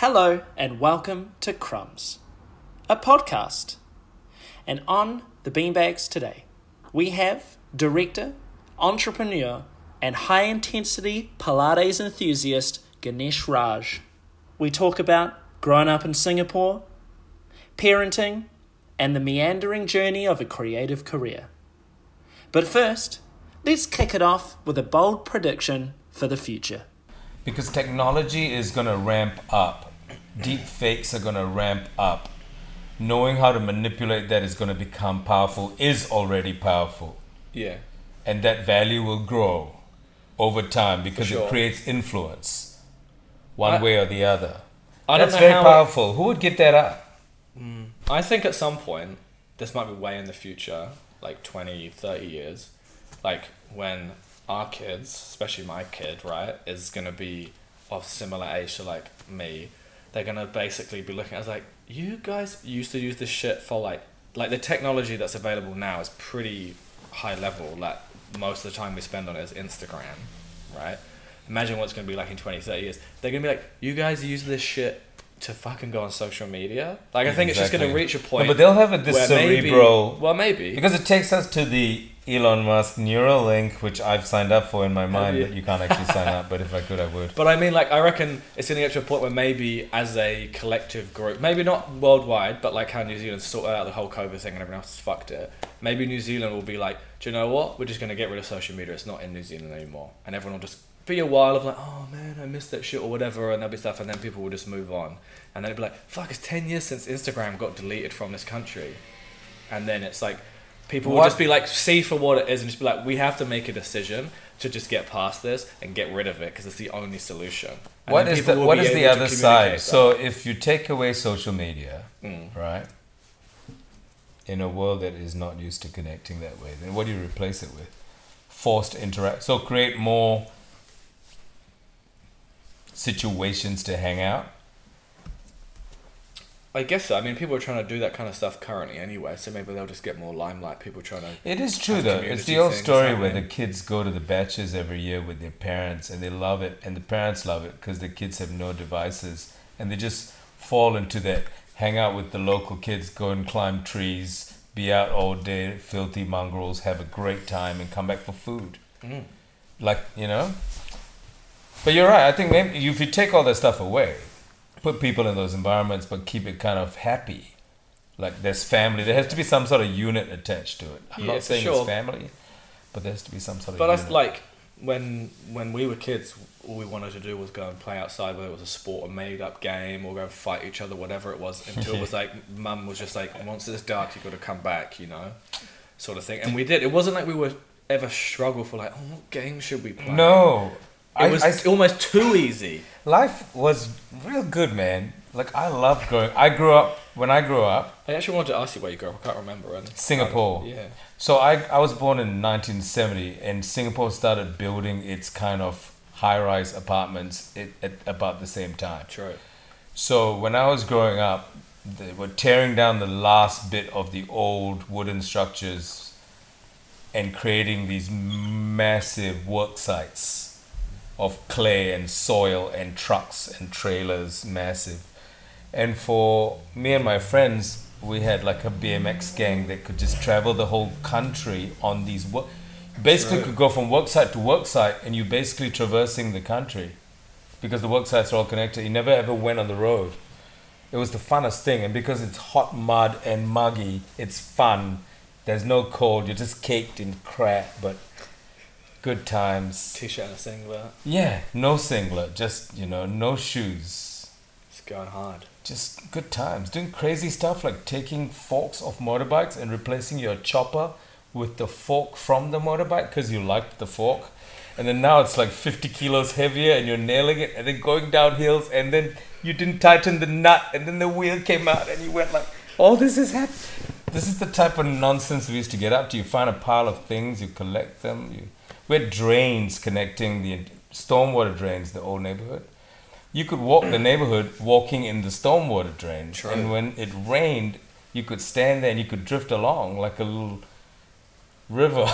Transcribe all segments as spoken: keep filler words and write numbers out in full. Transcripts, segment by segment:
Hello and welcome to Crumbs, a podcast. And on the Beanbags today, we have director, entrepreneur, and high-intensity Pilates enthusiast Ganesh Raj. We talk about growing up in Singapore, parenting, and the meandering journey of a creative career. But first, let's kick it off with a bold prediction for the future. Because technology is going to ramp up. Deep fakes are going to ramp up. Knowing how to manipulate that is going to become powerful, is already powerful. Yeah. And that value will grow over time because sure. It creates influence one I, way or the other. I That's don't know very powerful. It, Who would get that up? I think at some point, this might be way in the future, like twenty, thirty years, like when our kids, especially my kid, right, is going to be of similar age to like me. They're going to basically be looking at us like, you guys used to use this shit for like, like the technology that's available now is pretty high level. Like most of the time we spend on it is Instagram, right? Imagine what it's going to be like in twenty, thirty years. They're going to be like, you guys use this shit to fucking go on social media? Like I think exactly. It's just going to reach a point. No, but they'll have a this cerebral. Maybe, well, maybe. Because it takes us to the Elon Musk Neuralink, which I've signed up for in my mind, you? but you can't actually sign up, but if I could I would. But I mean, like, I reckon it's going to get to a point where maybe as a collective group, maybe not worldwide, but like how New Zealand sorted out the whole COVID thing and everyone else fucked it, maybe New Zealand will be like, do you know what, we're just going to get rid of social media, it's not in New Zealand anymore, and everyone will just be a while of like, oh man, I missed that shit or whatever, and there'll be stuff, and then people will just move on, and then it'll be like, fuck, it's ten years since Instagram got deleted from this country, and then it's like, people what? will just be like, see for what it is and just be like, we have to make a decision to just get past this and get rid of it because it's the only solution. And what is the, what is the other side? That. So if you take away social media, mm. right, in a world that is not used to connecting that way, then what do you replace it with? Forced interact. So create more situations to hang out. I guess so. I mean, people are trying to do that kind of stuff currently anyway, so maybe they'll just get more limelight. People trying to... It is true, though. It's the old story where the kids go to the bachelors every year with their parents, and they love it, and the parents love it because the kids have no devices, and they just fall into that, hang out with the local kids, go and climb trees, be out all day, filthy mongrels, have a great time, and come back for food. Mm. Like, you know? But you're right. I think maybe if you take all that stuff away... Put people in those environments, but keep it kind of happy. Like there's family. There has to be some sort of unit attached to it. I'm yeah, not saying sure. It's family, but there has to be some sort of but unit. But like when when we were kids, all we wanted to do was go and play outside, whether it was a sport, a made-up game, or go and fight each other, whatever it was, until it was like, mum was just like, once it's dark, you've got to come back, you know, sort of thing. And we did. It wasn't like we were ever struggle for like, oh, what game should we play? No. It was I, I, almost too easy. Life was real good, man. Like, I loved growing... I grew up... When I grew up... I actually wanted to ask you where you grew up. I can't remember. And Singapore. I, yeah. So I, I was born in nineteen seventy, and Singapore started building its kind of high-rise apartments at, at about the same time. True. So when I was growing up, they were tearing down the last bit of the old wooden structures and creating these massive work sites of clay and soil and trucks and trailers, massive. And for me and my friends, we had like a B M X gang that could just travel the whole country on these work. Basically, right. Could go from work site to work site, and you're basically traversing the country because the work sites are all connected. You never ever went on the road. It was the funnest thing, and because it's hot mud and muggy, it's fun. There's no cold. You're just caked in crap, but. Good times. T-shirt and a singlet. Yeah, no singlet. Just, you know, no shoes. It's going hard. Just good times. Doing crazy stuff like taking forks off motorbikes and replacing your chopper with the fork from the motorbike because you liked the fork. And then now it's like fifty kilos heavier and you're nailing it and then going down hills and then you didn't tighten the nut and then the wheel came out and you went like, oh, this is happening. This is the type of nonsense we used to get up to. You find a pile of things, you collect them, you... We had drains connecting the stormwater drains, the old neighborhood. You could walk the neighborhood walking in the stormwater drains. True. And when it rained, you could stand there and you could drift along like a little river.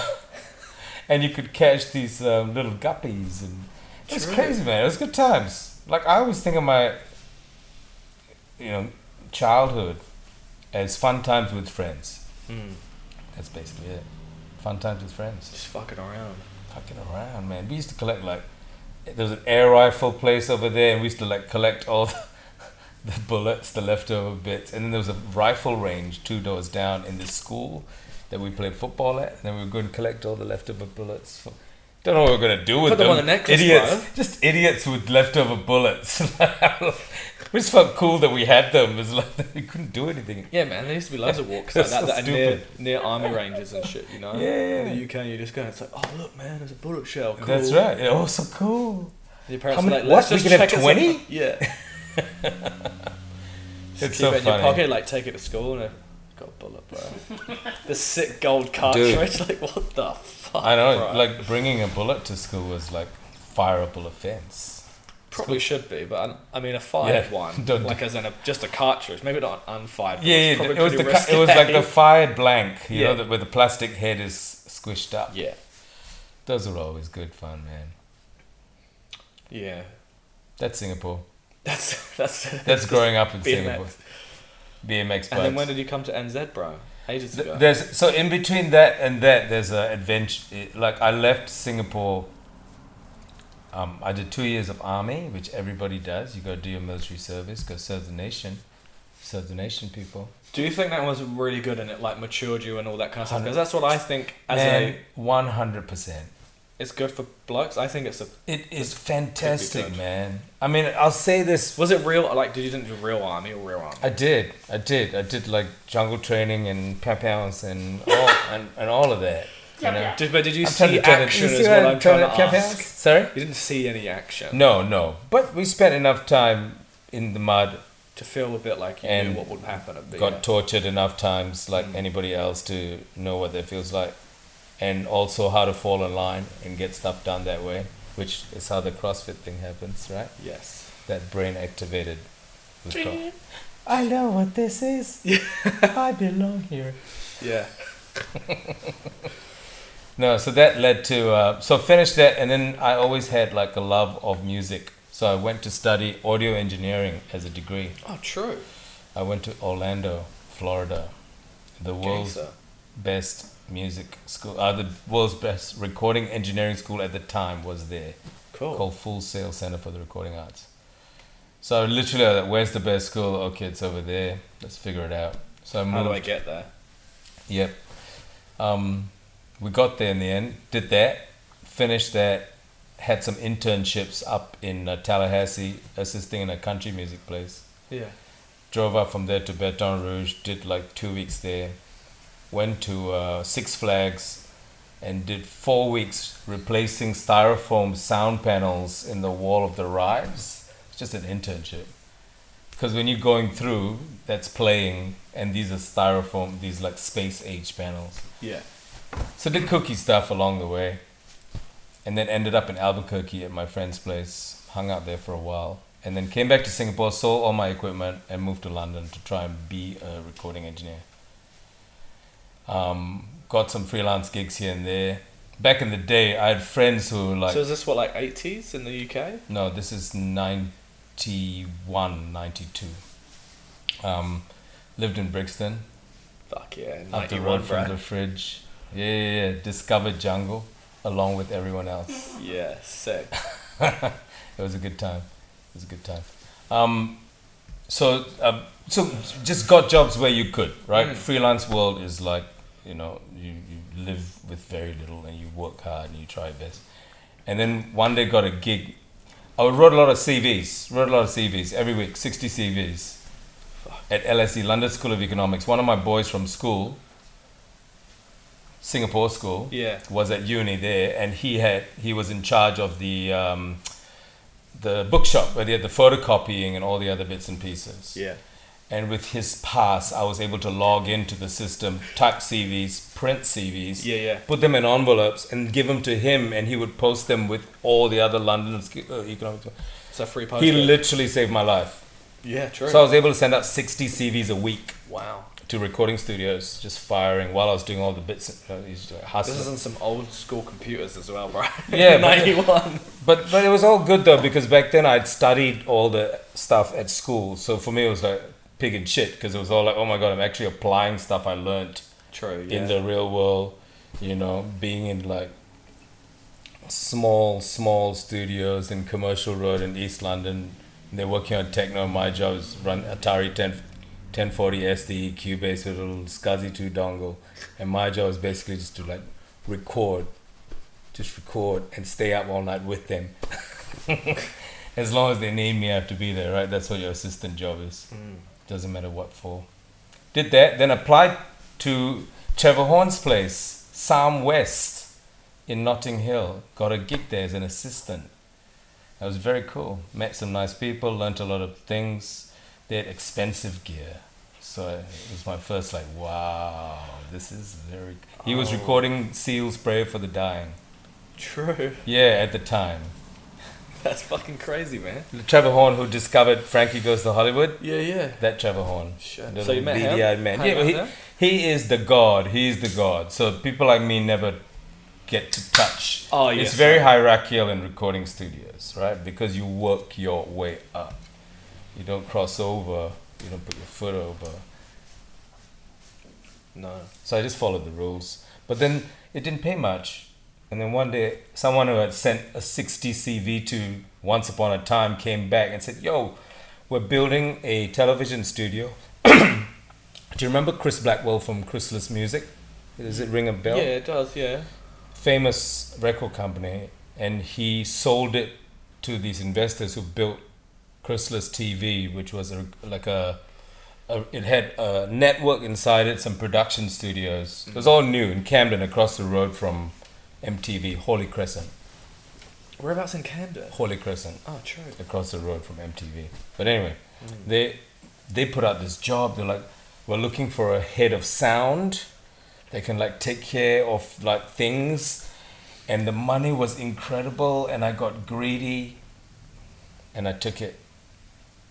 And you could catch these um, little guppies. And it was crazy, man. It was good times. Like, I always think of my you know, childhood as fun times with friends. Mm. That's basically it. Fun times with friends. Just fucking around. Fucking around, man. We used to collect, like, there was an air rifle place over there, and we used to, like, collect all the, the bullets, the leftover bits. And then there was a rifle range two doors down in this school that we played football at. And then we were going to collect all the leftover bullets. For, don't know what we we're going to do with Put them. them on the necklace, idiots, bro. Just idiots with leftover bullets. We just felt cool that we had them. It was like we couldn't do anything. Yeah, man. There used to be loads of walks like that, so that near, near army ranges and shit, you know? Yeah, yeah. In the U K, you just go, it's like, oh, look, man, there's a bullet shell. Cool. That's right. Yeah, oh, so cool. Your parents are like, let's what? Just we can check have twenty? Yeah. It's so funny. Keep it in your pocket, like, take it to school and... It, got a bullet, bro. The sick gold cartridge, like, what the fuck? I know, bro? Like, bringing a bullet to school was like fireable offense. Probably school. Should be, but I, I mean, a fired yeah. one, don't like as in a, just a cartridge, maybe not unfired. Yeah, yeah. It was the ca- it was like the fired blank, you yeah. know, that where the plastic head is squished up. Yeah, those are always good fun, man. Yeah, that's Singapore. That's that's that's, that's growing up in Singapore. That. B M X bikes. And then when did you come to N Z, bro? Ages ago. There's, so in between that and that, there's an adventure. Like, I left Singapore. Um, I did two years of army, which everybody does. You go do your military service, go serve the nation, serve the nation, people. Do you think that was really good and it like matured you and all that kind of stuff? Because that's what I think. As Man, a one hundred percent. It's good for blokes. I think it's a. It is fantastic, man. I mean, I'll say this. Was it real? Like, did you didn't do real army or real army? I did. I did. I did like jungle training and pow-pows and all and, and all of that. Yeah, you know? yeah. Did, but did you I'm see action? Is what I'm trying to ask. Sorry, you didn't see any action. No, no. But we spent enough time in the mud to feel a bit like you knew what would happen. At the got end. tortured enough times, like mm. anybody else, to know what that feels like. And also how to fall in line and get stuff done that way, which is how the CrossFit thing happens, right? Yes. That brain activated. Cross- I know what this is. Yeah. I belong here. Yeah. No, so that led to... Uh, so finished that, and then I always had like a love of music. So I went to study audio engineering as a degree. Oh, true. I went to Orlando, Florida. The world's Gangster. best... music school, uh, the world's best recording engineering school at the time was there. Cool. Called Full Sail Center for the Recording Arts. So literally, I was like, where's the best school? Okay, it's over there. Let's figure it out. So I moved. How do I get there? Yep. Um, we got there in the end, did that, finished that, had some internships up in uh, Tallahassee, assisting in a country music place. Yeah. Drove up from there to Baton Rouge, did like two weeks there. Went to uh, Six Flags and did four weeks replacing styrofoam sound panels in the wall of the rides. It's just an internship. Because when you're going through, that's playing, and these are styrofoam, these like space age panels. Yeah. So did cookie stuff along the way. And then ended up in Albuquerque at my friend's place, hung out there for a while. And then came back to Singapore, sold all my equipment, and moved to London to try and be a recording engineer. Um, got some freelance gigs here and there. Back in the day, I had friends who were like... So is this what, like eighties in the U K? No, this is ninety-one, ninety-two. Um, lived in Brixton. Fuck yeah, ninety-one, up the road from bro. the fridge. Yeah, yeah, yeah. Discovered jungle along with everyone else. Yeah, sick. It was a good time. It was a good time. Um, so, uh, so just got jobs where you could, right? Mm. Freelance world is like... You know, you, you live with very little and you work hard and you try your best. And then one day got a gig. I wrote a lot of C Vs, wrote a lot of C Vs every week, sixty C Vs at L S E, London School of Economics. One of my boys from school, Singapore school, yeah. was at uni there, and he had he was in charge of the um, the bookshop where they had the photocopying and all the other bits and pieces. Yeah. And with his pass, I was able to log into the system, type C Vs, print C Vs, yeah, yeah. put them in envelopes and give them to him, and he would post them with all the other London economics. It's a free post. He literally saved my life. Yeah, true. So I was able to send out sixty C Vs a week. Wow. to recording studios, just firing while I was doing all the bits. You know, these, like, this is on some old school computers as well, bro. Yeah, ninety-one. But but it was all good though, because back then I'd studied all the stuff at school, so for me it was like pig and shit, because it was all like, oh my god, I'm actually applying stuff I learnt. True. Yeah. In the real world, you know, being in like small small studios in Commercial Road in East London, and they're working on techno. My job is run Atari ten forty S D, Cubase with a little S C S I two dongle, and my job is basically just to like record, just record and stay up all night with them. As long as they need me, I have to be there, right? That's what your assistant job is. Mm. Doesn't matter what for. Did that, then applied to Trevor Horn's place, Psalm West in Notting Hill. Got a gig there as an assistant. That was very cool. Met some nice people, learnt a lot of things. They had expensive gear. So it was my first like, wow, this is very... Oh. He was recording Seal's Prayer for the Dying. True. Yeah, at the time. That's fucking crazy, man. Trevor Horn, who discovered Frankie Goes to Hollywood. Yeah, yeah. That Trevor Horn. Shit. So you met him? Man. Yeah, he, him? He is the god. He is the god. So people like me never get to touch. Oh, yes. It's very hierarchical in recording studios, right? Because you work your way up. You don't cross over. You don't put your foot over. No. So I just followed the rules. But then it didn't pay much. And then one day, someone who had sent a sixty C V to Once Upon a Time came back and said, yo, we're building a television studio. Do you remember Chris Blackwell from Chrysalis Music? Does it ring a bell? Yeah, it does, yeah. Famous record company. And he sold it to these investors who built Chrysalis T V, which was a, like a, a... It had a network inside it, some production studios. Mm. It was all new in Camden, across the road from... M T V, Holy Crescent. Whereabouts in Camden? Holy Crescent. Oh, true. Across the road from M T V. But anyway, mm. they they put out this job. They're like, we're looking for a head of sound. They can like take care of like things. And the money was incredible. And I got greedy. And I took it.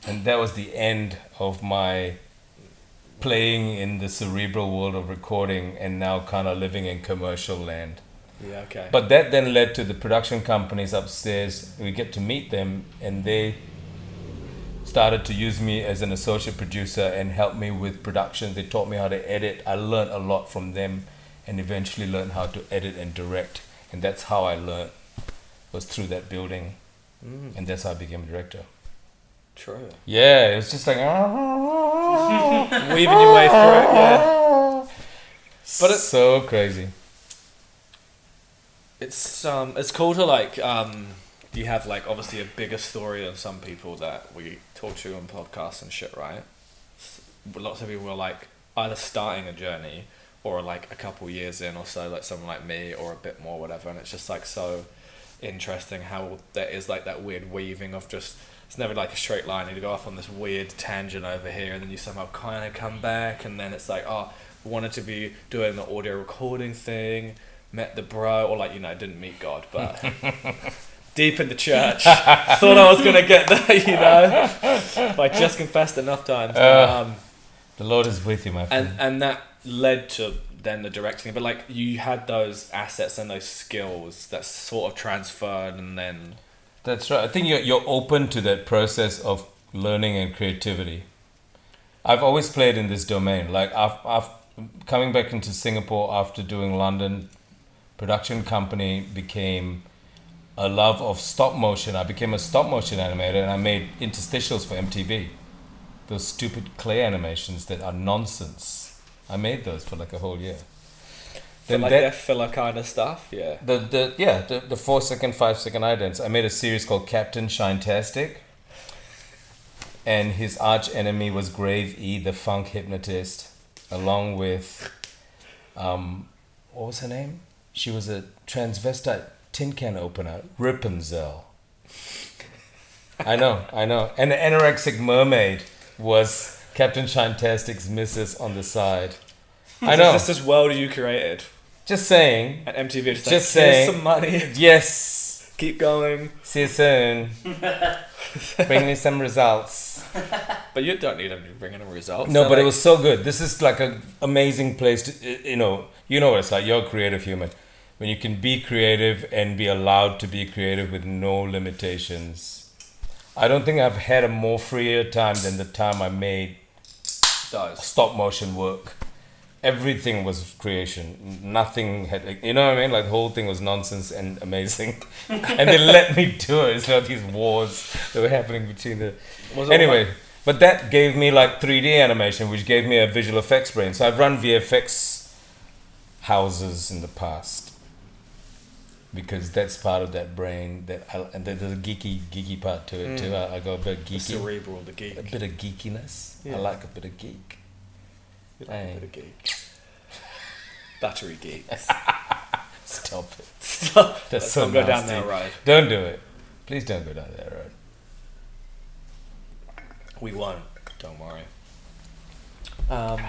And that was the end of my playing in the cerebral world of recording and now kind of living in commercial land. Yeah, okay. But that then led to the production companies upstairs. We get to meet them, and they started to use me as an associate producer and help me with production. They taught me how to edit. I learned a lot from them, and eventually learned how to edit and direct. And that's how I learned, was through that building, mm. and that's how I became a director. True. Yeah, it was just like weaving your way through it. Yeah. But it's so crazy. It's um, it's cool to like um, you have like obviously a bigger story than some people that we talk to on podcasts and shit, right? Lots of people are like either starting a journey or like a couple years in or so, like someone like me or a bit more, whatever. And it's just like so interesting how there is like that weird weaving of just, it's never like a straight line. You go off on this weird tangent over here, and then you somehow kind of come back, and then it's like, oh, I wanted to be doing the audio recording thing. Met the bro, or like, you know, didn't meet God, but deep in the church, thought I was going to get there, you know, if I just confessed enough times. Uh, um, the Lord is with you, my friend. And, and that led to then the directing, but like you had those assets and those skills that sort of transferred and then... That's right. I think you're, you're open to that process of learning and creativity. I've always played in this domain. Like I've, I've coming back into Singapore after doing London... Production company became a love of stop motion. I became a stop motion animator, and I made interstitials for M T V. Those stupid clay animations that are nonsense. I made those for like a whole year. Then like that, their filler kind of stuff, yeah. The the yeah the, the four second, five second idents. I made a series called Captain Shinetastic, and his arch enemy was Grave E, the funk hypnotist, along with, um, what was her name? She was a transvestite tin can opener, Rapunzel. I know, I know. And the anorexic mermaid was Captain Shinetastic's missus on the side. I know. Is this this world you created? Just saying. At M T V, just, just like, saying. Here's some money. Yes. Keep going. See you soon. Bring me some results. But you don't need them to bring in results. No, so but like, it was so good. This is like an amazing place to, you know, you know what it's like. You're a creative human. When you can be creative and be allowed to be creative with no limitations. I don't think I've had a more freer time than the time I made Those. stop motion work. Everything was creation. Nothing had, you know what I mean? Like the whole thing was nonsense and amazing. And they let me do it. It's not these wars that were happening between the... Anyway, like- but that gave me like three D animation, which gave me a visual effects brain. So I've run V F X houses in the past because that's part of that brain. That I, and there's a geeky, geeky part to it mm. too. I, I got a bit of geeky. The cerebral, the geek. A bit of geekiness. Yeah. I like a bit of geek. Like hey. A bit of geek. Battery geeks. Stop it. Stop. That's Let's so not go nasty. Down that road. Don't do it. Please don't go down that road. We won't. Don't worry. Um.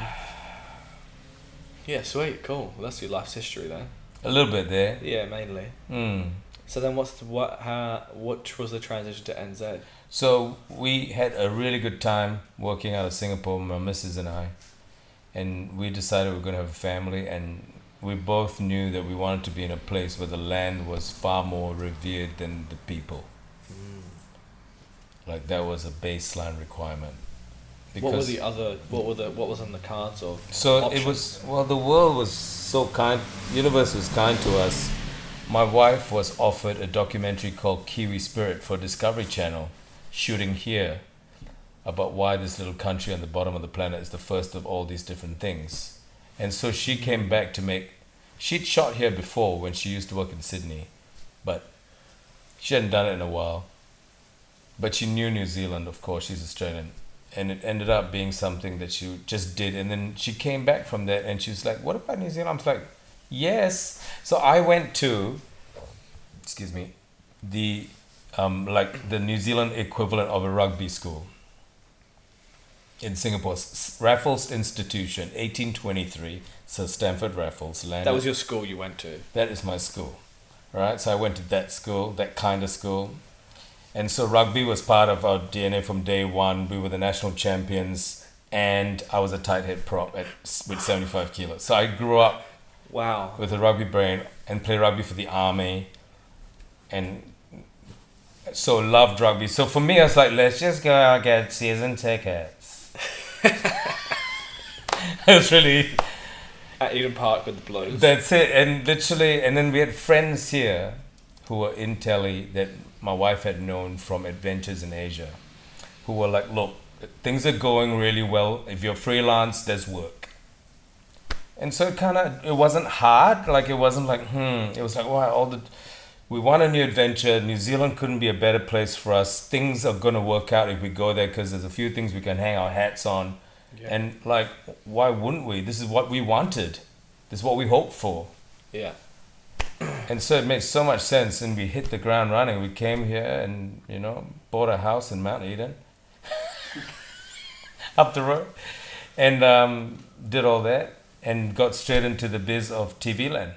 Yeah, sweet, cool. Well, that's your life's history then. A little bit there. Yeah, mainly. Mm. So then, what's the, what? How? What was the transition to N Z? So we had a really good time working out of Singapore, my missus and I. And we decided we were going to have a family, and we both knew that we wanted to be in a place where the land was far more revered than the people. Mm. Like that was a baseline requirement. What were the other? What were the? What was on the cards of? So options? It was. Well, the world was so kind. The universe was kind to us. My wife was offered a documentary called Kiwi Spirit for Discovery Channel, shooting here. About why this little country on the bottom of the planet is the first of all these different things. And so she came back to make... She'd shot here before when she used to work in Sydney, but she hadn't done it in a while. But she knew New Zealand, of course, she's Australian. And it ended up being something that she just did. And then she came back from that and she was like, what about New Zealand? I was like, yes. So I went to, excuse me, the um, like the New Zealand equivalent of a rugby school. In Singapore, Raffles Institution, eighteen twenty-three, Sir Stamford Raffles. Landed. That was your school you went to? That is my school, right? So I went to that school, that kind of school. And so rugby was part of our D N A from day one. We were the national champions, and I was a tight head prop at with seventy-five kilos. So I grew up wow. with a rugby brain and played rugby for the army and... So loved rugby. So for me, I was like, let's just go out and get season tickets. It was really... At Eden Park with the Blues. That's it. And literally... And then we had friends here who were in telly that my wife had known from Adventures in Asia who were like, look, things are going really well. If you're freelance, there's work. And so it kind of... It wasn't hard. Like, it wasn't like, hmm. It was like, wow, all the... We want a new adventure. New Zealand couldn't be a better place for us. Things are going to work out if we go there because there's a few things we can hang our hats on. Yeah. And like, why wouldn't we? This is what we wanted. This is what we hoped for. Yeah. And so it made so much sense. And we hit the ground running. We came here and, you know, bought a house in Mount Eden. Up the road. And um, did all that. And got straight into the biz of T V land.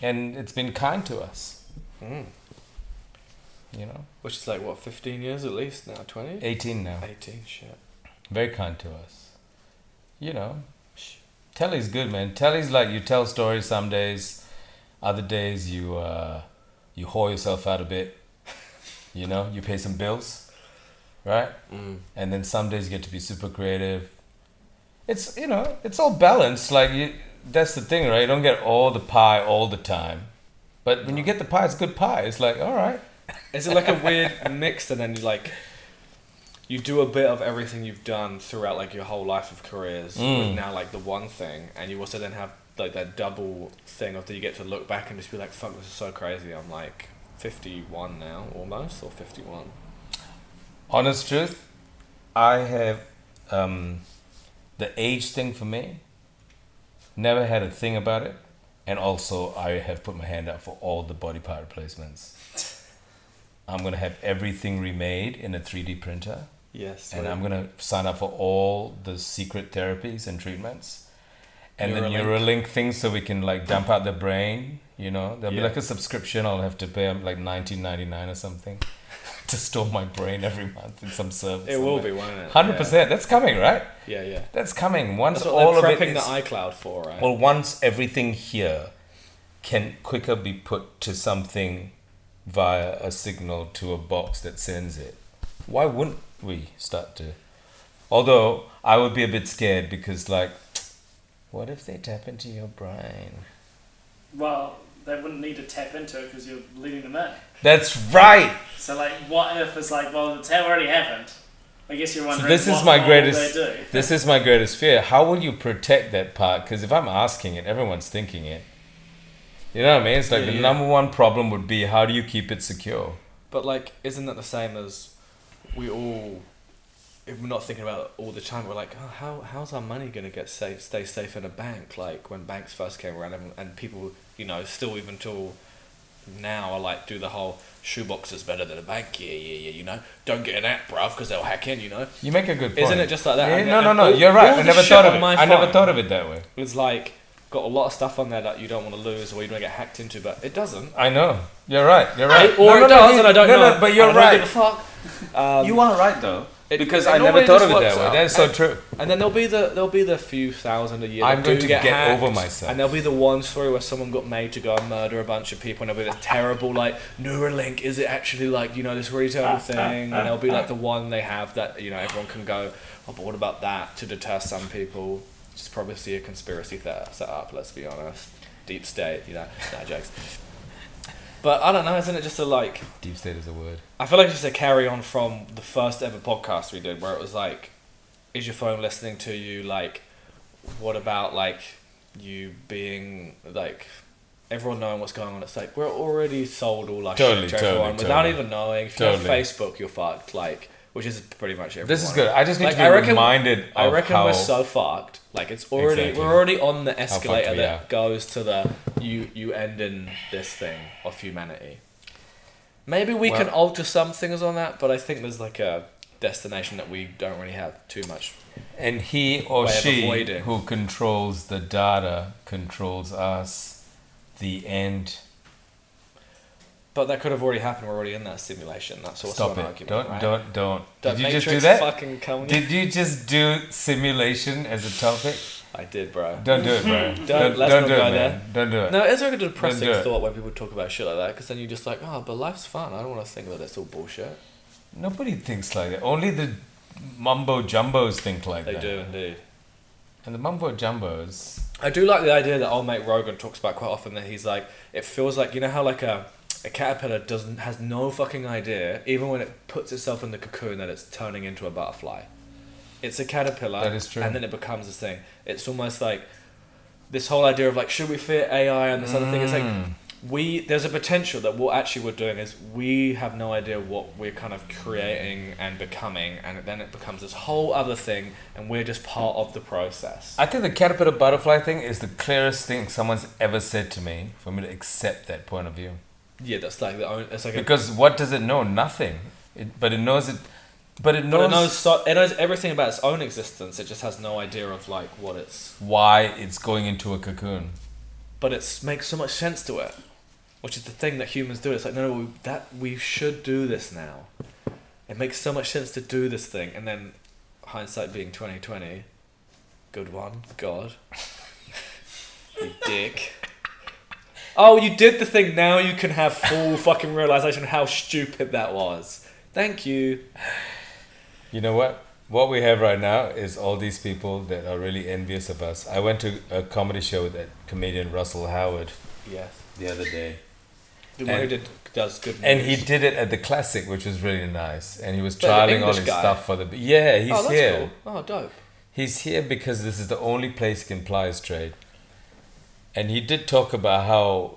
And it's been kind to us. Mm. You know, which is like what, fifteen years at least now, twenty? eighteen now. eighteen, shit. Very kind to us. You know, telly's good, man. Telly's like you tell stories some days, other days you uh, you whore yourself out a bit. You know, you pay some bills, right? Mm. And then some days you get to be super creative. It's you know, it's all balanced. Like you, that's the thing, right? You don't get all the pie all the time. But when you get the pie, it's good pie. It's like, all right. Is it like a weird mix? And then you like, you do a bit of everything you've done throughout like your whole life of careers. Mm. With now like the one thing, and you also then have like that double thing of that you get to look back and just be like, fuck, this is so crazy. I'm like fifty-one now, almost, or fifty-one. Honest truth, I have um, the age thing for me. Never had a thing about it. And also, I have put my hand up for all the body part replacements. I'm going to have everything remade in a three D printer. Yes. And right. I'm going to sign up for all the secret therapies and treatments. And Neuralink. The Neuralink thing, so we can like dump out the brain, you know. There'll yeah. be like a subscription. I'll have to pay like nineteen ninety-nine or something. to store my brain every month in some service. It will be, won't it? one hundred percent. Yeah. That's coming, right? Yeah, yeah. That's coming. Once That's what all they're of prepping it is, the iCloud for, right? Well, once everything here can quicker be put to something via a signal to a box that sends it, why wouldn't we start to? Although, I would be a bit scared because, like, what if they tap into your brain? Well, they wouldn't need to tap into it because you're leading them in. That's right. So, like, what if it's like, well, it's already happened. I guess you're wondering. So this what is my greatest. They do. This is my greatest fear. How will you protect that part? Because if I'm asking it, everyone's thinking it. You know what I mean? It's like yeah, the yeah. number one problem would be how do you keep it secure? But like, isn't that the same as we all? If we're not thinking about it all the time, we're like, oh, how how's our money gonna get safe? Stay safe in a bank? Like when banks first came around, and, and people, you know, still even till now are like, do the whole shoebox is better than a bank. Yeah, yeah, yeah. You know, don't get an app, bruv, because they'll hack in. You know. You make a good point. Isn't it just like that? Yeah, no, no, no. All, you're right. I never thought of it. I never thought of it that way. It's like got a lot of stuff on there that you don't want to lose or you don't get hacked into, but it doesn't. I know. You're right. You're right. I, or no, no, it does, no, and I don't no, know. No, but you're and I don't right. Give a fuck. Um, you are right though. It, because I never thought of it that way. That's so true. And then there'll be the there'll be the few thousand a year. I'm going to get, get hacked, over myself. And there'll be the one story where someone got made to go and murder a bunch of people, and there'll be the terrible like Neuralink. Is it actually like you know this really terrible thing? And there'll be like the one they have that you know everyone can go. Oh, but what about that to deter some people? Just probably see a conspiracy there set up. Let's be honest, deep state. You know, no jokes. But I don't know, isn't it just a like... Deep state is a word. I feel like it's just a carry on from the first ever podcast we did where it was like, is your phone listening to you? Like, what about like you being like... Everyone knowing what's going on. It's like, we're already sold all our totally, shit to totally, everyone without totally. even knowing. If you're totally. on Facebook, you're fucked. Like, which is pretty much everyone. This is good. I just need like, to be I reckon, reminded of I reckon how... we're so fucked. Like, it's already... Exactly. We're already on the escalator that goes to the... You you end in this thing of humanity. Maybe we well, can alter some things on that, but I think there's like a destination that we don't really have too much. And he or she who controls the data controls us. The end. But that could have already happened. We're already in that simulation. That's also Stop an it. argument. Don't right? don't don't. Don't Did you Matrix just do that? Fucking come Did you just do simulation as a topic? I did, bro. Don't do it, bro. don't, don't, let's don't not do go it, there. Man. Don't do it. No, it's like a depressing thought when people talk about shit like that, because then you're just like, oh, but life's fun. I don't want to think about that. It's all bullshit. Nobody thinks like that. Only the mumbo jumbos think like they that. They do indeed. And the mumbo jumbos. I do like the idea that old mate Rogan talks about quite often, that he's like, it feels like, you know how like a a caterpillar doesn't has no fucking idea, even when it puts itself in the cocoon, that it's turning into a butterfly. It's a caterpillar, that is true. And then it becomes this thing. It's almost like this whole idea of like, should we fear A I and this mm. other thing? It's like we there's a potential that what actually we're doing is we have no idea what we're kind of creating and becoming, and then it becomes this whole other thing, and we're just part of the process. I think the caterpillar butterfly thing is the clearest thing someone's ever said to me for me to accept that point of view. Yeah, that's like the only, it's like because a, what does it know? Nothing. It, but it knows it. But it knows, but it, knows so, it knows everything about its own existence. It just has no idea of like what it's why it's going into a cocoon. But it makes so much sense to it, which is the thing that humans do. It's like no, no, we, that we should do this now. It makes so much sense to do this thing, and then hindsight being twenty twenty, good one, God, you dick. Oh, you did the thing. Now you can have full fucking realization of how stupid that was. Thank you. You know what? What we have right now is all these people that are really envious of us. I went to a comedy show with that comedian Russell Howard. Yes. The other day. The one who did does good. Movies. And he did it at the Classic, which was really nice. And he was but trialing all his guy. stuff for the. Yeah, he's oh, that's here. Cool. Oh, dope. He's here because this is the only place he can ply his trade. And he did talk about how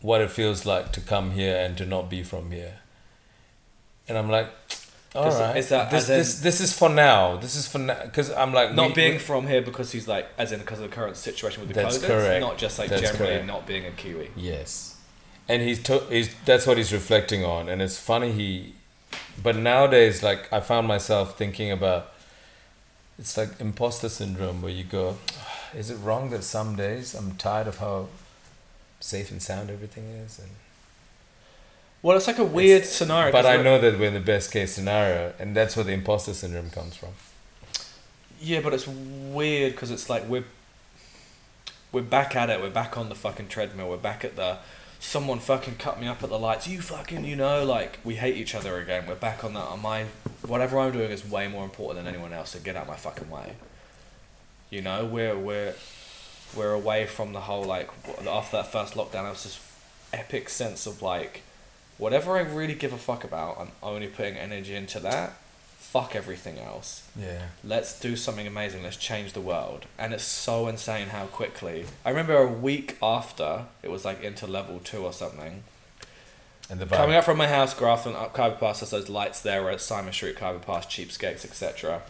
what it feels like to come here and to not be from here. And I'm like. All right. Is that this, in, this this is for now. This is for now because I'm like not we, being we, from here because he's like as in because of the current situation with the that's COVID. Correct. Not just like that's generally correct. Not being a Kiwi. Yes, and he's to, he's that's what he's reflecting on, and it's funny he, but nowadays like I found myself thinking about, it's like imposter syndrome where you go, is it wrong that some days I'm tired of how safe and sound everything is and. Well, it's like a weird it's, scenario. But I know that we're in the best case scenario, and that's where the imposter syndrome comes from. Yeah, but it's weird because it's like we're we're back at it. We're back on the fucking treadmill. We're back at the someone fucking cut me up at the lights. You fucking, you know, like we hate each other again. We're back on that. On my whatever I'm doing is way more important than anyone else. So get out my fucking way. You know, we're we're we're away from the whole like after that first lockdown. It was this epic sense of like. Whatever I really give a fuck about, I'm only putting energy into that. Fuck everything else. Yeah. Let's do something amazing. Let's change the world. And it's so insane how quickly. I remember a week after, it was like into level two or something. And the coming up from my house, Grafton, up Kyber Pass, there's those lights there at Simon Street, Kyber Pass, cheapskates, et cetera.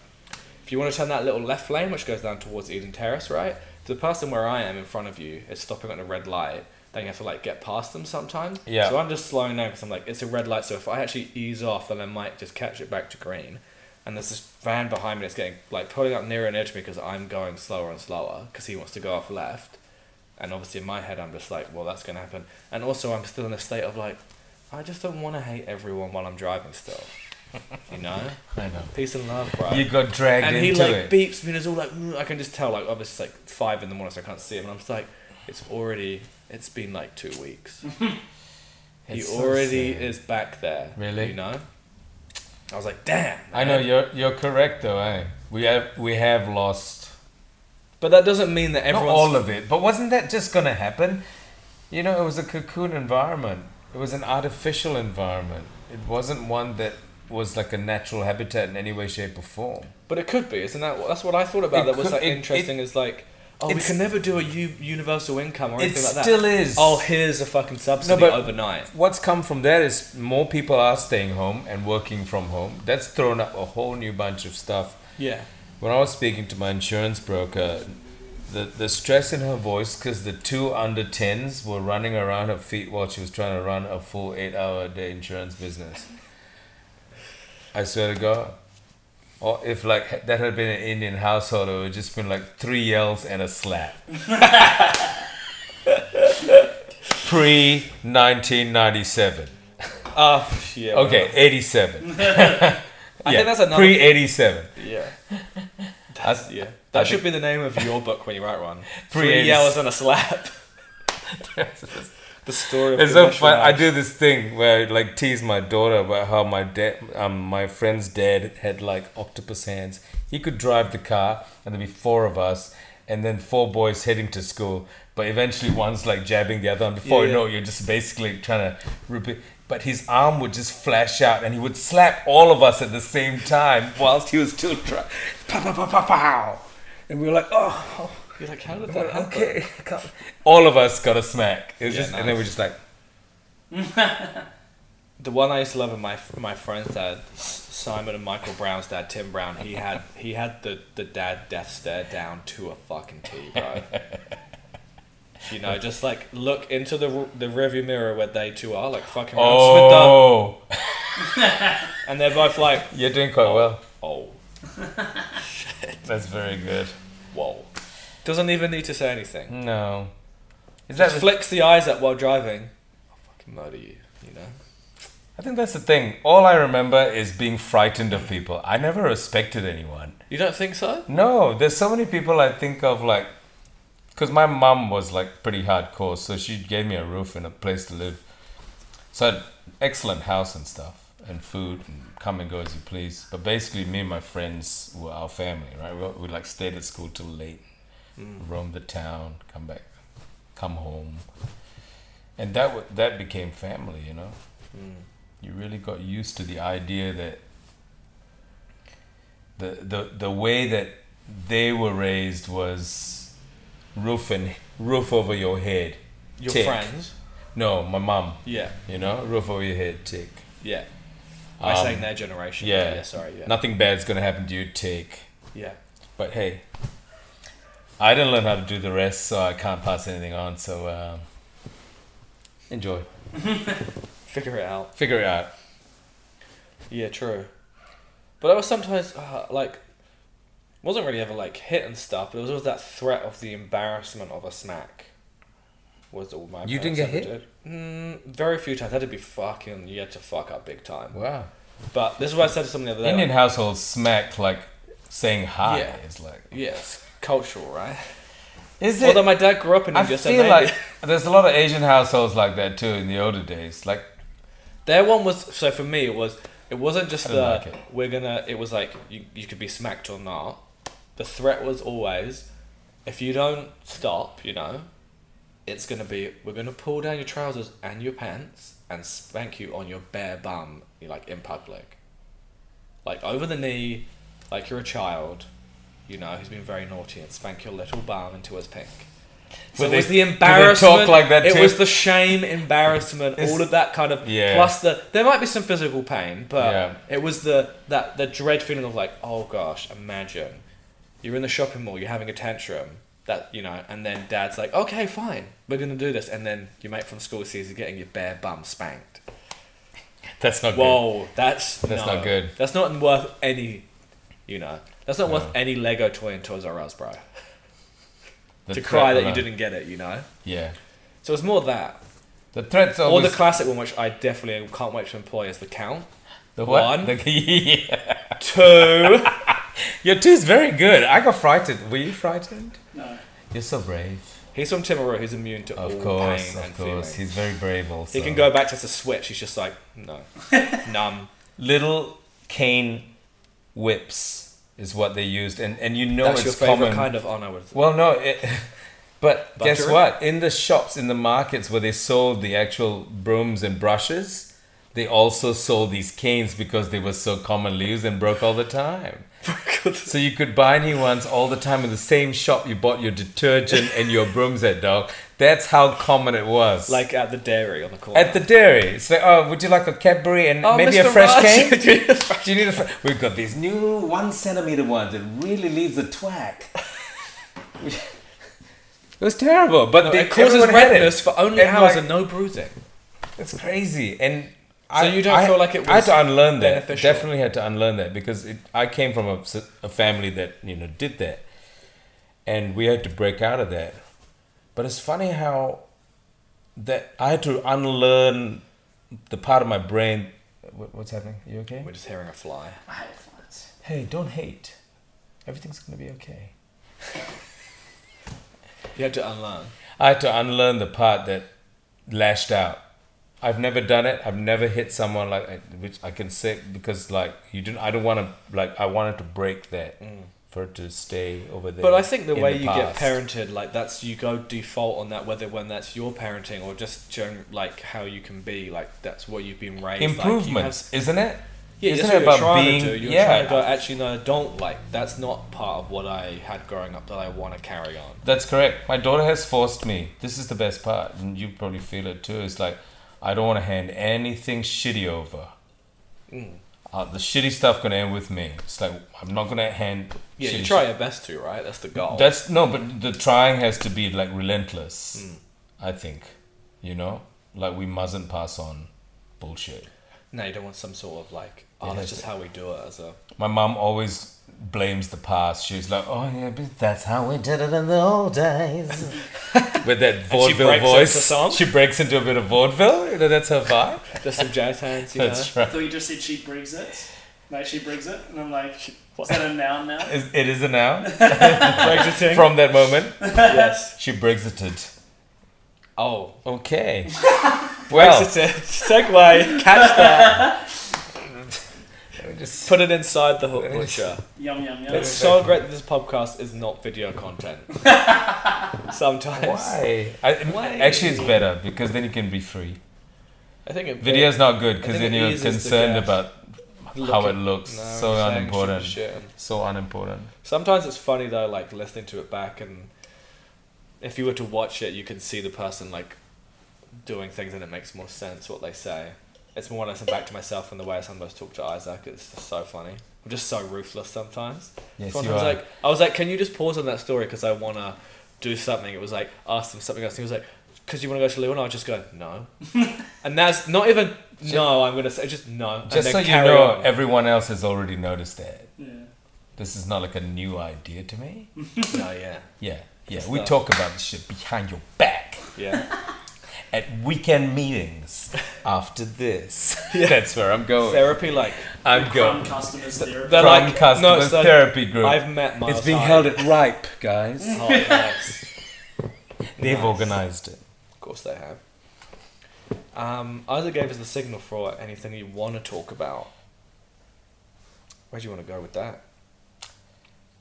If you want to turn that little left lane, which goes down towards Eden Terrace, right? The person where I am in front of you is stopping at a red light. Then you have to like get past them sometimes. Yeah. So I'm just slowing down because I'm like, it's a red light. So if I actually ease off, then I might just catch it back to green. And there's this van behind me that's getting like pulling up nearer and nearer to me because I'm going slower and slower because he wants to go off left. And obviously in my head, I'm just like, well, that's going to happen. And also I'm still in a state of like, I just don't want to hate everyone while I'm driving still. You know? I know. Peace and love, bro. You got dragged and into it. And he like it. beeps me and it's all like, mm. I can just tell like, obviously it's like five in the morning so I can't see him. And I'm just like, it's already... It's been like two weeks. He so already sad. Is back there. Really? You know? I was like, damn. Man. I know you're you're correct though, eh? We have we have lost. But that doesn't mean that everyone's not all of it. But wasn't that just gonna happen? You know, it was a cocoon environment. It was an artificial environment. It wasn't one that was like a natural habitat in any way, shape or form. But it could be, isn't that that's what I thought about it that could, was like it, interesting it, is like Oh, it's, we can never do a u- universal income or anything like that. It still is. Oh, here's a fucking subsidy no, but overnight. What's come from there is more people are staying home and working from home. That's thrown up a whole new bunch of stuff. Yeah. When I was speaking to my insurance broker, the, the stress in her voice, because the two under tens were running around her feet while she was trying to run a full eight-hour-a-day insurance business. I swear to God. Or if like that had been an Indian household, it would have just been like three yells and a slap. pre nineteen ninety-seven. Oh, yeah. Okay, eighty-seven. Yeah, I think that's another... pre eighty-seven. Yeah. That's, yeah. That I should think... be the name of your book when you write one. Three yells and a slap. The story of it's so fun. I do this thing where I like tease my daughter about how my dad, um, my friend's dad had like octopus hands. He could drive the car, and there'd be four of us, and then four boys heading to school. But eventually, one's like jabbing the other, and before yeah, you know, yeah. you're just basically trying to repeat. But his arm would just flash out, and he would slap all of us at the same time whilst he was still trying. Pow, pow, pow, pow, pow. And we were like, oh. You're like, how did that happen? Okay. All of us got a smack. It was yeah, just, nice. And then we're just like... The one I used to love in my my friend's dad, Simon and Michael Brown's dad, Tim Brown, he had he had the, the dad death stare down to a fucking T, bro. You know, just like look into the the rearview mirror where they two are, like fucking... Oh! And they're both like... You're doing quite oh, well. Oh. Shit. That's very good. Whoa. Doesn't even need to say anything. No. Is Just that the... flicks the eyes up while driving. I'll fucking murder you, you know? I think that's the thing. All I remember is being frightened of people. I never respected anyone. You don't think so? No. There's so many people I think of like... Because my mum was like pretty hardcore, so she gave me a roof and a place to live. So I had an excellent house and stuff. And food and come and go as you please. But basically me and my friends were our family, right? We, we like stayed at school till late. Mm. Roam the town, come back, come home, and that w- that became family. You know, mm. You really got used to the idea that the the the way that they were raised was roof and roof over your head. Your tick. Friends? No, my mum. Yeah. You know, roof over your head, tick. Yeah. Um, I'm saying their generation. Yeah. yeah. Sorry. Yeah. Nothing bad's gonna happen to you, tick. Yeah. But hey. I didn't learn how to do the rest, so I can't pass anything on, so um, enjoy. Figure it out. Figure it out. Yeah, true. But I was sometimes, uh, like, wasn't really ever, like, hit and stuff, but it was always that threat of the embarrassment of a smack. was all my You didn't get hit? Did. Mm, very few times. That would be fucking... You had to fuck up big time. Wow. But this is what I said to someone the other day. Indian like, households smack, like, saying hi. Yeah. It's like... Yeah, it's cultural, right? Is it... Although my dad grew up in India, so I feel like there's a lot of Asian households like that, too, in the older days. Like... Their one was... So for me, it was... It wasn't just the... Like it. We're gonna... It was like, you, you could be smacked or not. The threat was always... If you don't stop, you know... It's going to be, we're going to pull down your trousers and your pants and spank you on your bare bum, like, in public. Like, over the knee, like you're a child, you know, who's been very naughty, and spank your little bum until it's pink. So they, it was the embarrassment, talk like that too? It was the shame, embarrassment, all of that kind of, yeah. plus the, there might be some physical pain, but yeah. it was the, that, the dread feeling of like, oh gosh, imagine, you're in the shopping mall, you're having a tantrum, that, you know, and then dad's like, okay, fine, we're going to do this. And then your mate from school sees you getting your bare bum spanked. That's not Whoa, good. Whoa, that's, that's no, not good. That's not worth any, you know, that's not no. worth any Lego toy in Toys R Us, bro. The to cry that you didn't get it, you know? Yeah. So it's more that. The threats Or the classic one, which I definitely can't wait to employ, is the count. The what? One. The, yeah. Two. Your two is very good. I got frightened. Were you frightened? No. You're so brave. He's from Timaru. He's immune to of all course, pain of and course. Feelings. He's very brave also. He can go back to the switch. He's just like, no. Numb. Little cane whips is what they used. And, and you know That's it's common. That's your favourite kind of honour. Well, no. It, but Buttering? Guess what? In the shops, in the markets where they sold the actual brooms and brushes... They also sold these canes because they were so commonly used and broke all the time. So you could buy new ones all the time in the same shop you bought your detergent and your brooms at, dog. That's how common it was. Like at the dairy on the corner. At the dairy. It's like, oh, would you like a Cadbury and oh, maybe Mister a fresh cane? Do you need a fresh We've got these new one centimeter ones. It really leaves a twack. It was terrible. But no, they, it causes redness for only hours and no bruising. It's crazy. And... So you don't I, feel like it was I had to unlearn that. Beneficial. Definitely had to unlearn that because it, I came from a, a family that, you know, did that. And we had to break out of that. But it's funny how that I had to unlearn the part of my brain. What, what's happening? You okay? We're just hearing a fly. I hate flies. Hey, don't hate. Everything's going to be okay. You had to unlearn. I had to unlearn the part that lashed out. I've never done it. I've never hit someone like which I can say because like you didn't. I don't want to like. I wanted to break that mm. for it to stay over there. But I think the way the you past. Get parented, like that's you go default on that. Whether when that's your parenting or just general, like how you can be, like that's what you've been raised. Improvements, like, have, isn't it? Yeah, isn't that's it what you're about trying being? To do. You're yeah, trying to go. Actually, no, I don't like. That's not part of what I had growing up that I want to carry on. That's correct. My daughter has forced me. This is the best part, and you probably feel it too. It's like. I don't want to hand anything shitty over. Mm. Uh, the shitty stuff gonna end with me. It's like I'm not gonna hand. Yeah, shitty you try shit. Your best to, right? That's the goal. That's no, but the trying has to be like relentless. Mm. I think, you know, like we mustn't pass on bullshit. No, you don't want some sort of like. Oh, yeah, that's just it. How we do it. As a. My mum always blames the past. She's like, oh yeah, but that's how we did it in the old days. With that vaudeville voice, she breaks into a bit of vaudeville. You know, that's her vibe. There's some jazz hands, you that's know. Right. I thought you just said she brings it. Like she brings it, and I'm like, she, is that a noun now? Is, it is a noun. Brexiting. From that moment, yes, she brexited. Oh, okay. Well, segue. Catch that. Just put it inside the hook butcher. Yum, yum, yum. It's so great that this podcast is not video content. Sometimes. Why? I, Why? Actually, it's better because then you can be free. I think it video is not good because then you're concerned about Look how it, it looks. No, so unimportant. So unimportant. Sometimes it's funny though, like listening to it back, and if you were to watch it, you can see the person like doing things, and it makes more sense what they say. It's more when I listen back to myself and the way I sometimes talk to Isaac. It's just so funny. I'm just so ruthless sometimes. Yes, so you are. Like, I was like, can you just pause on that story because I want to do something. It was like, ask them something else. He was like, because you want to go to Lou? And I was just going, no. And that's not even, no, I'm going to say, just no. Just so you know, on. Everyone else has already noticed that. Yeah. This is not like a new idea to me. No, yeah. Yeah, yeah. It's we not. Talk about this shit behind your back. Yeah. At weekend meetings after this. Yeah. That's where I'm going. Therapy, like. I'm going. Customers therapy. They're like, customers no, so therapy group. I've met Miles. It's being High. held at RIPE, guys. Oh, nice. They've nice. Organised it. Of course they have. Um, Isaac gave us the signal for anything you want to talk about. Where do you want to go with that?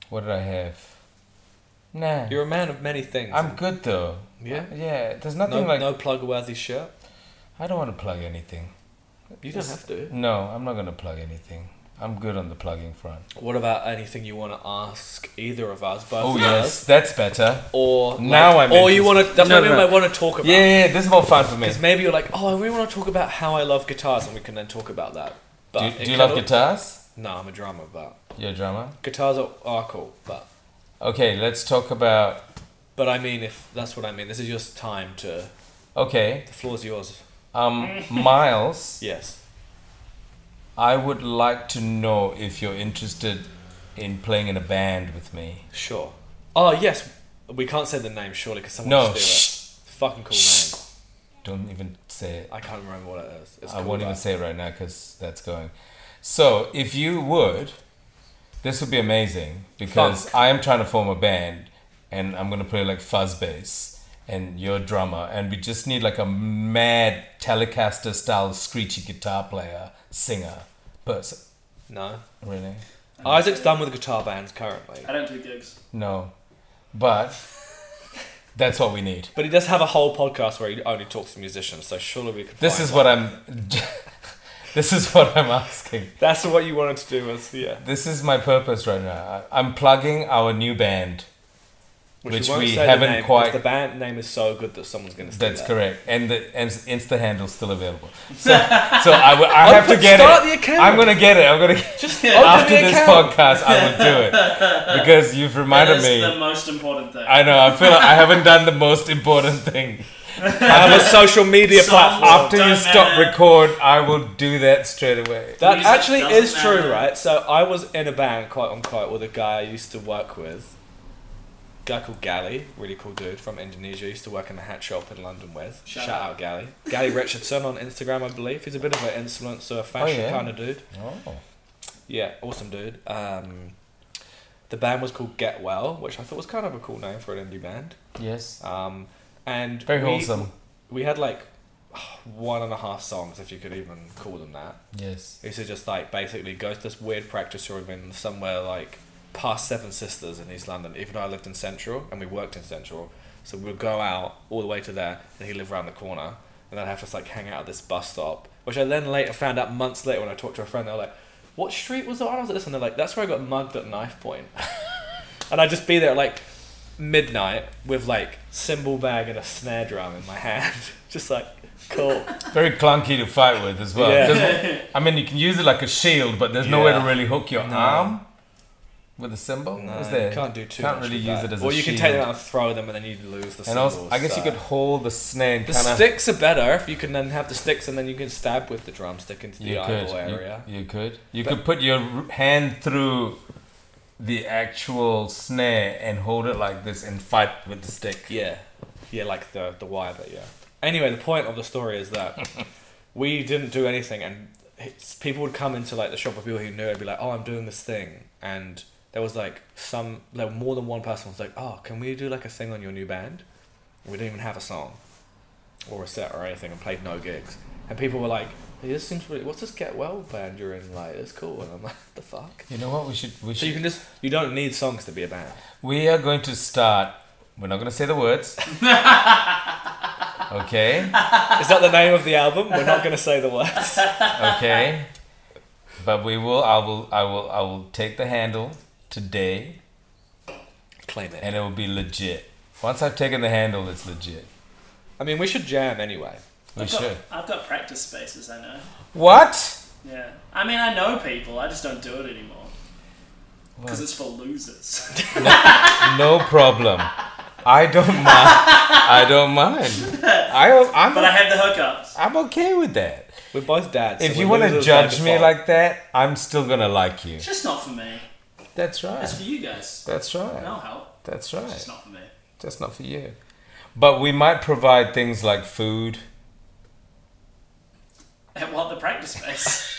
What did I have? Nah. You're a man of many things. I'm good though. Yeah? Yeah. There's nothing no, like... No plug-worthy shirt? I don't want to plug anything. You Just, don't have to. No, I'm not going to plug anything. I'm good on the plugging front. What about anything you want to ask either of us? Both oh, yes. That's better. Or... Like, now I'm Or you want to... That's no, what no, we no. might want to talk about. Yeah, yeah, yeah. This is more fun for me. Because maybe you're like, oh, I really want to talk about how I love guitars, and we can then talk about that. But do do you love guitars? No, I'm a drummer, but... You're a drummer? Guitars are, are cool, but... Okay, let's talk about... But I mean, if that's what I mean, this is your time to... Okay. The floor's yours. Um, Miles. Yes. I would like to know if you're interested in playing in a band with me. Sure. Oh, yes. We can't say the name, surely, because someone no. should do it. Fucking cool name. Don't even say it. I can't remember what it is. It's I cool, won't even say it right now, because that's going. So, if you would... This would be amazing because Funk. I am trying to form a band and I'm going to play like fuzz bass and you're a drummer and we just need like a mad Telecaster style screechy guitar player, singer, person. No. Really? Isaac's done with guitar bands currently. I don't do gigs. No. But that's what we need. But he does have a whole podcast where he only talks to musicians, so surely we can This find is one. What I'm... This is what I'm asking. That's what you wanted to do, was yeah. This is my purpose right now. I'm plugging our new band, which, which we haven't the name, quite. The band name is so good that someone's going to. That's that. Correct, and the and Insta handle's still available. So, so I, w- I have to get start it. The I'm going to get it. I'm going to just after this account. Podcast. I will do it because you've reminded me. That is the most important thing. I know. I feel like I haven't done the most important thing. I have a social media platform. After you stop matter. Record, I will do that straight away. That Music actually is matter. True, right? So I was in a band, quite unquote, with a guy I used to work with. A guy called Gally, really cool dude from Indonesia. I used to work in a hat shop in London with. Shout, Shout out. out Gally. Gally Richardson on Instagram, I believe. He's a bit of an influencer, fashion oh, yeah. kind of dude. Oh. Yeah, awesome dude. Um, the band was called Get Well, which I thought was kind of a cool name for an indie band. Yes. Um... And very we, wholesome. We had like one and a half songs, if you could even call them that. Yes. He said just like basically go to this weird practice room in somewhere like past Seven Sisters in East London, even though I lived in Central and we worked in Central. So we would go out all the way to there and he lived around the corner and I'd have to like hang out at this bus stop, which I then later found out months later when I talked to a friend, they were like, what street was that on? I was like, listen, they're like, that's where I got mugged at knife point. And I'd just be there like... midnight with like cymbal bag and a snare drum in my hand, just like cool. Very clunky to fight with as well. Yeah. I mean, you can use it like a shield, but there's yeah. no way to really hook your no. arm with a cymbal. No, is there? You can't do too. Can't much really use that. It as or a shield. Or you can take them out and throw them, and then you lose the cymbal. And also, I guess so. You could hold the snare. And the kinda... sticks are better if you can then have the sticks, and then you can stab with the drumstick into the you eyeball could. Area. You, you could. You but, could put your hand through. The actual snare and hold it like this and fight with the stick. Yeah. Yeah, like the the wire bit, yeah. Anyway, the point of the story is that we didn't do anything and people would come into like the shop of people who knew and be like, oh, I'm doing this thing. And there was like some, like more than one person was like, oh, can we do like a thing on your new band? We didn't even have a song or a set or anything and played no gigs. And people were like, hey, this seems really, what's this Get Well band you're in? Like, it's cool. And I'm like, what the fuck? You know what? We should, we should. So you can just, you don't need songs to be a band. We are going to start, we're not going to say the words. Okay. Is that the name of the album? We're not going to say the words. Okay. But we will, I will, I will, I will take the handle today. Claim it. And it will be legit. Once I've taken the handle, it's legit. I mean, we should jam anyway. We I've got, should. I've got practice spaces, I know. What? Yeah. I mean, I know people. I just don't do it anymore. Because it's for losers. no, no problem. I don't mind. I don't mind. I, I'm, but I have the hookups. I'm okay with that. We're both dads. If so you want to judge me like that, I'm still going to like you. It's just not for me. That's right. It's for you guys. That's right. And I'll help. That's right. It's just not for me. That's not for you. But we might provide things like food. And what, the practice space?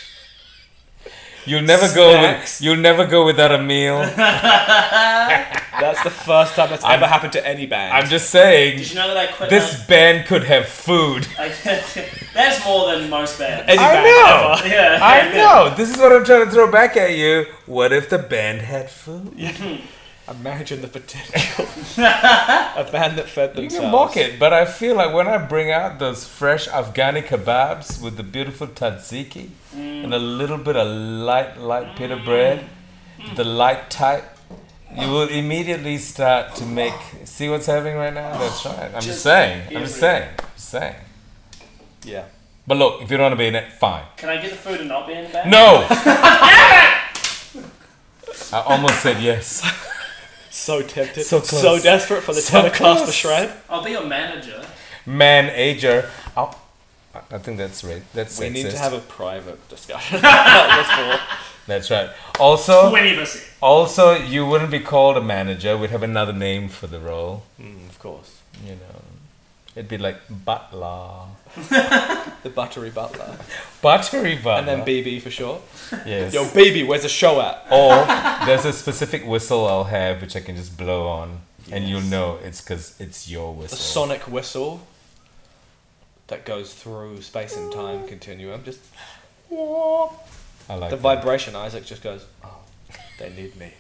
You'll never Snacks. go. With, you'll never go without a meal. That's the first time that's I'm, ever happened to any band. I'm just saying. Did you know that I quit? This out? band could have food. That's more than most bands. Any I band know. Ever. Yeah. I know. This is what I'm trying to throw back at you. What if the band had food? Yeah. Imagine the potential. A band that fed themselves. You can mock it, but I feel like when I bring out those fresh Afghani kebabs with the beautiful tzatziki mm. and a little bit of light, light pita bread, mm. the light type, you will immediately start to make. See what's happening right now? That's right. I'm just, just saying. I'm just saying. I'm just saying. Yeah. But look, if you don't want to be in it, fine. Can I get the food and not be in the band? No! I almost said yes. So tempted, so, close. so desperate for the so teleclass to shred. I'll be your manager. Manager. I'll, I think that's right. That's we sexist. Need to have a private discussion. That's right. Also, also, you wouldn't be called a manager. We'd have another name for the role. Mm, of course. You know, it'd be like butler. The buttery butler. Buttery butler. And then B B for short. Yes. Yo, B B, where's the show at? Or there's a specific whistle I'll have which I can just blow on. Yes. And you'll know it's because it's your whistle. The sonic whistle that goes through space and time continuum. Just... I like The that. vibration, Isaac just goes, oh, they need me.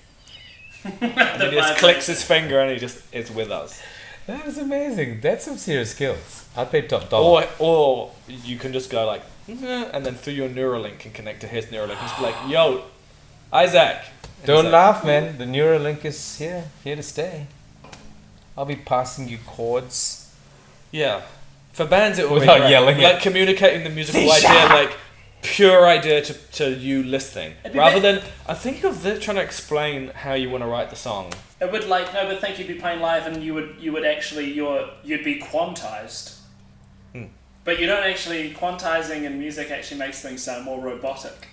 And the then he just clicks his finger and he just is with us. That is amazing. That's some serious skills. I'd pay top dollar. Or, or you can just go like, nah, and then through your Neuralink and connect to his Neuralink. Just be like, yo, Isaac. And Don't laugh, like, man. The Neuralink is here, here to stay. I'll be passing you chords. Yeah. For bands, it will Without be great. yelling Like it. communicating the musical Fisher! idea, like pure idea to, to you listening. Rather than, I think you're trying to explain how you want to write the song. It would like no, but think you'd be playing live, and you would you would actually you're you'd be quantized, hmm. but you don't actually quantizing in music actually makes things sound more robotic.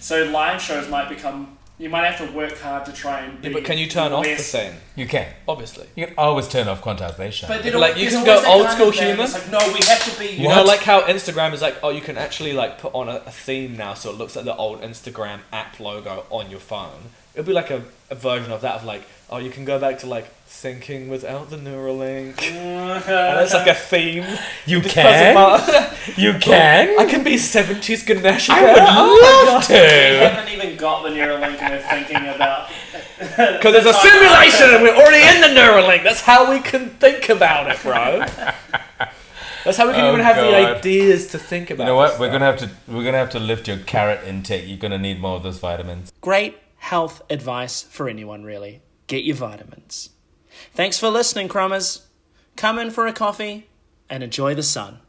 So live shows might become you might have to work hard to try and. Be yeah, but can you turn less, off the scene? You can obviously. You can always turn off quantization. But like you can go old school human. It's like no, we have to be. You what? know, like how Instagram is like oh, you can actually like put on a, a theme now, so it looks like the old Instagram app logo on your phone. It'll be like a, a version of that of like. Oh, you can go back to like thinking without the Neuralink. And that's like a theme. You it can. You can. I can be seventies Ganesh Raj. I would oh love to. We haven't even got the Neuralink and we're thinking about. Because there's a simulation and we're already in the Neuralink. That's how we can think about it, bro. That's how we can oh even have God. the ideas to think about. You know what? Stuff. We're gonna have to. We're gonna have to lift your carrot intake. You're gonna need more of those vitamins. Great health advice for anyone, really. Get your vitamins. Thanks for listening, Crummers. Come in for a coffee and enjoy the sun.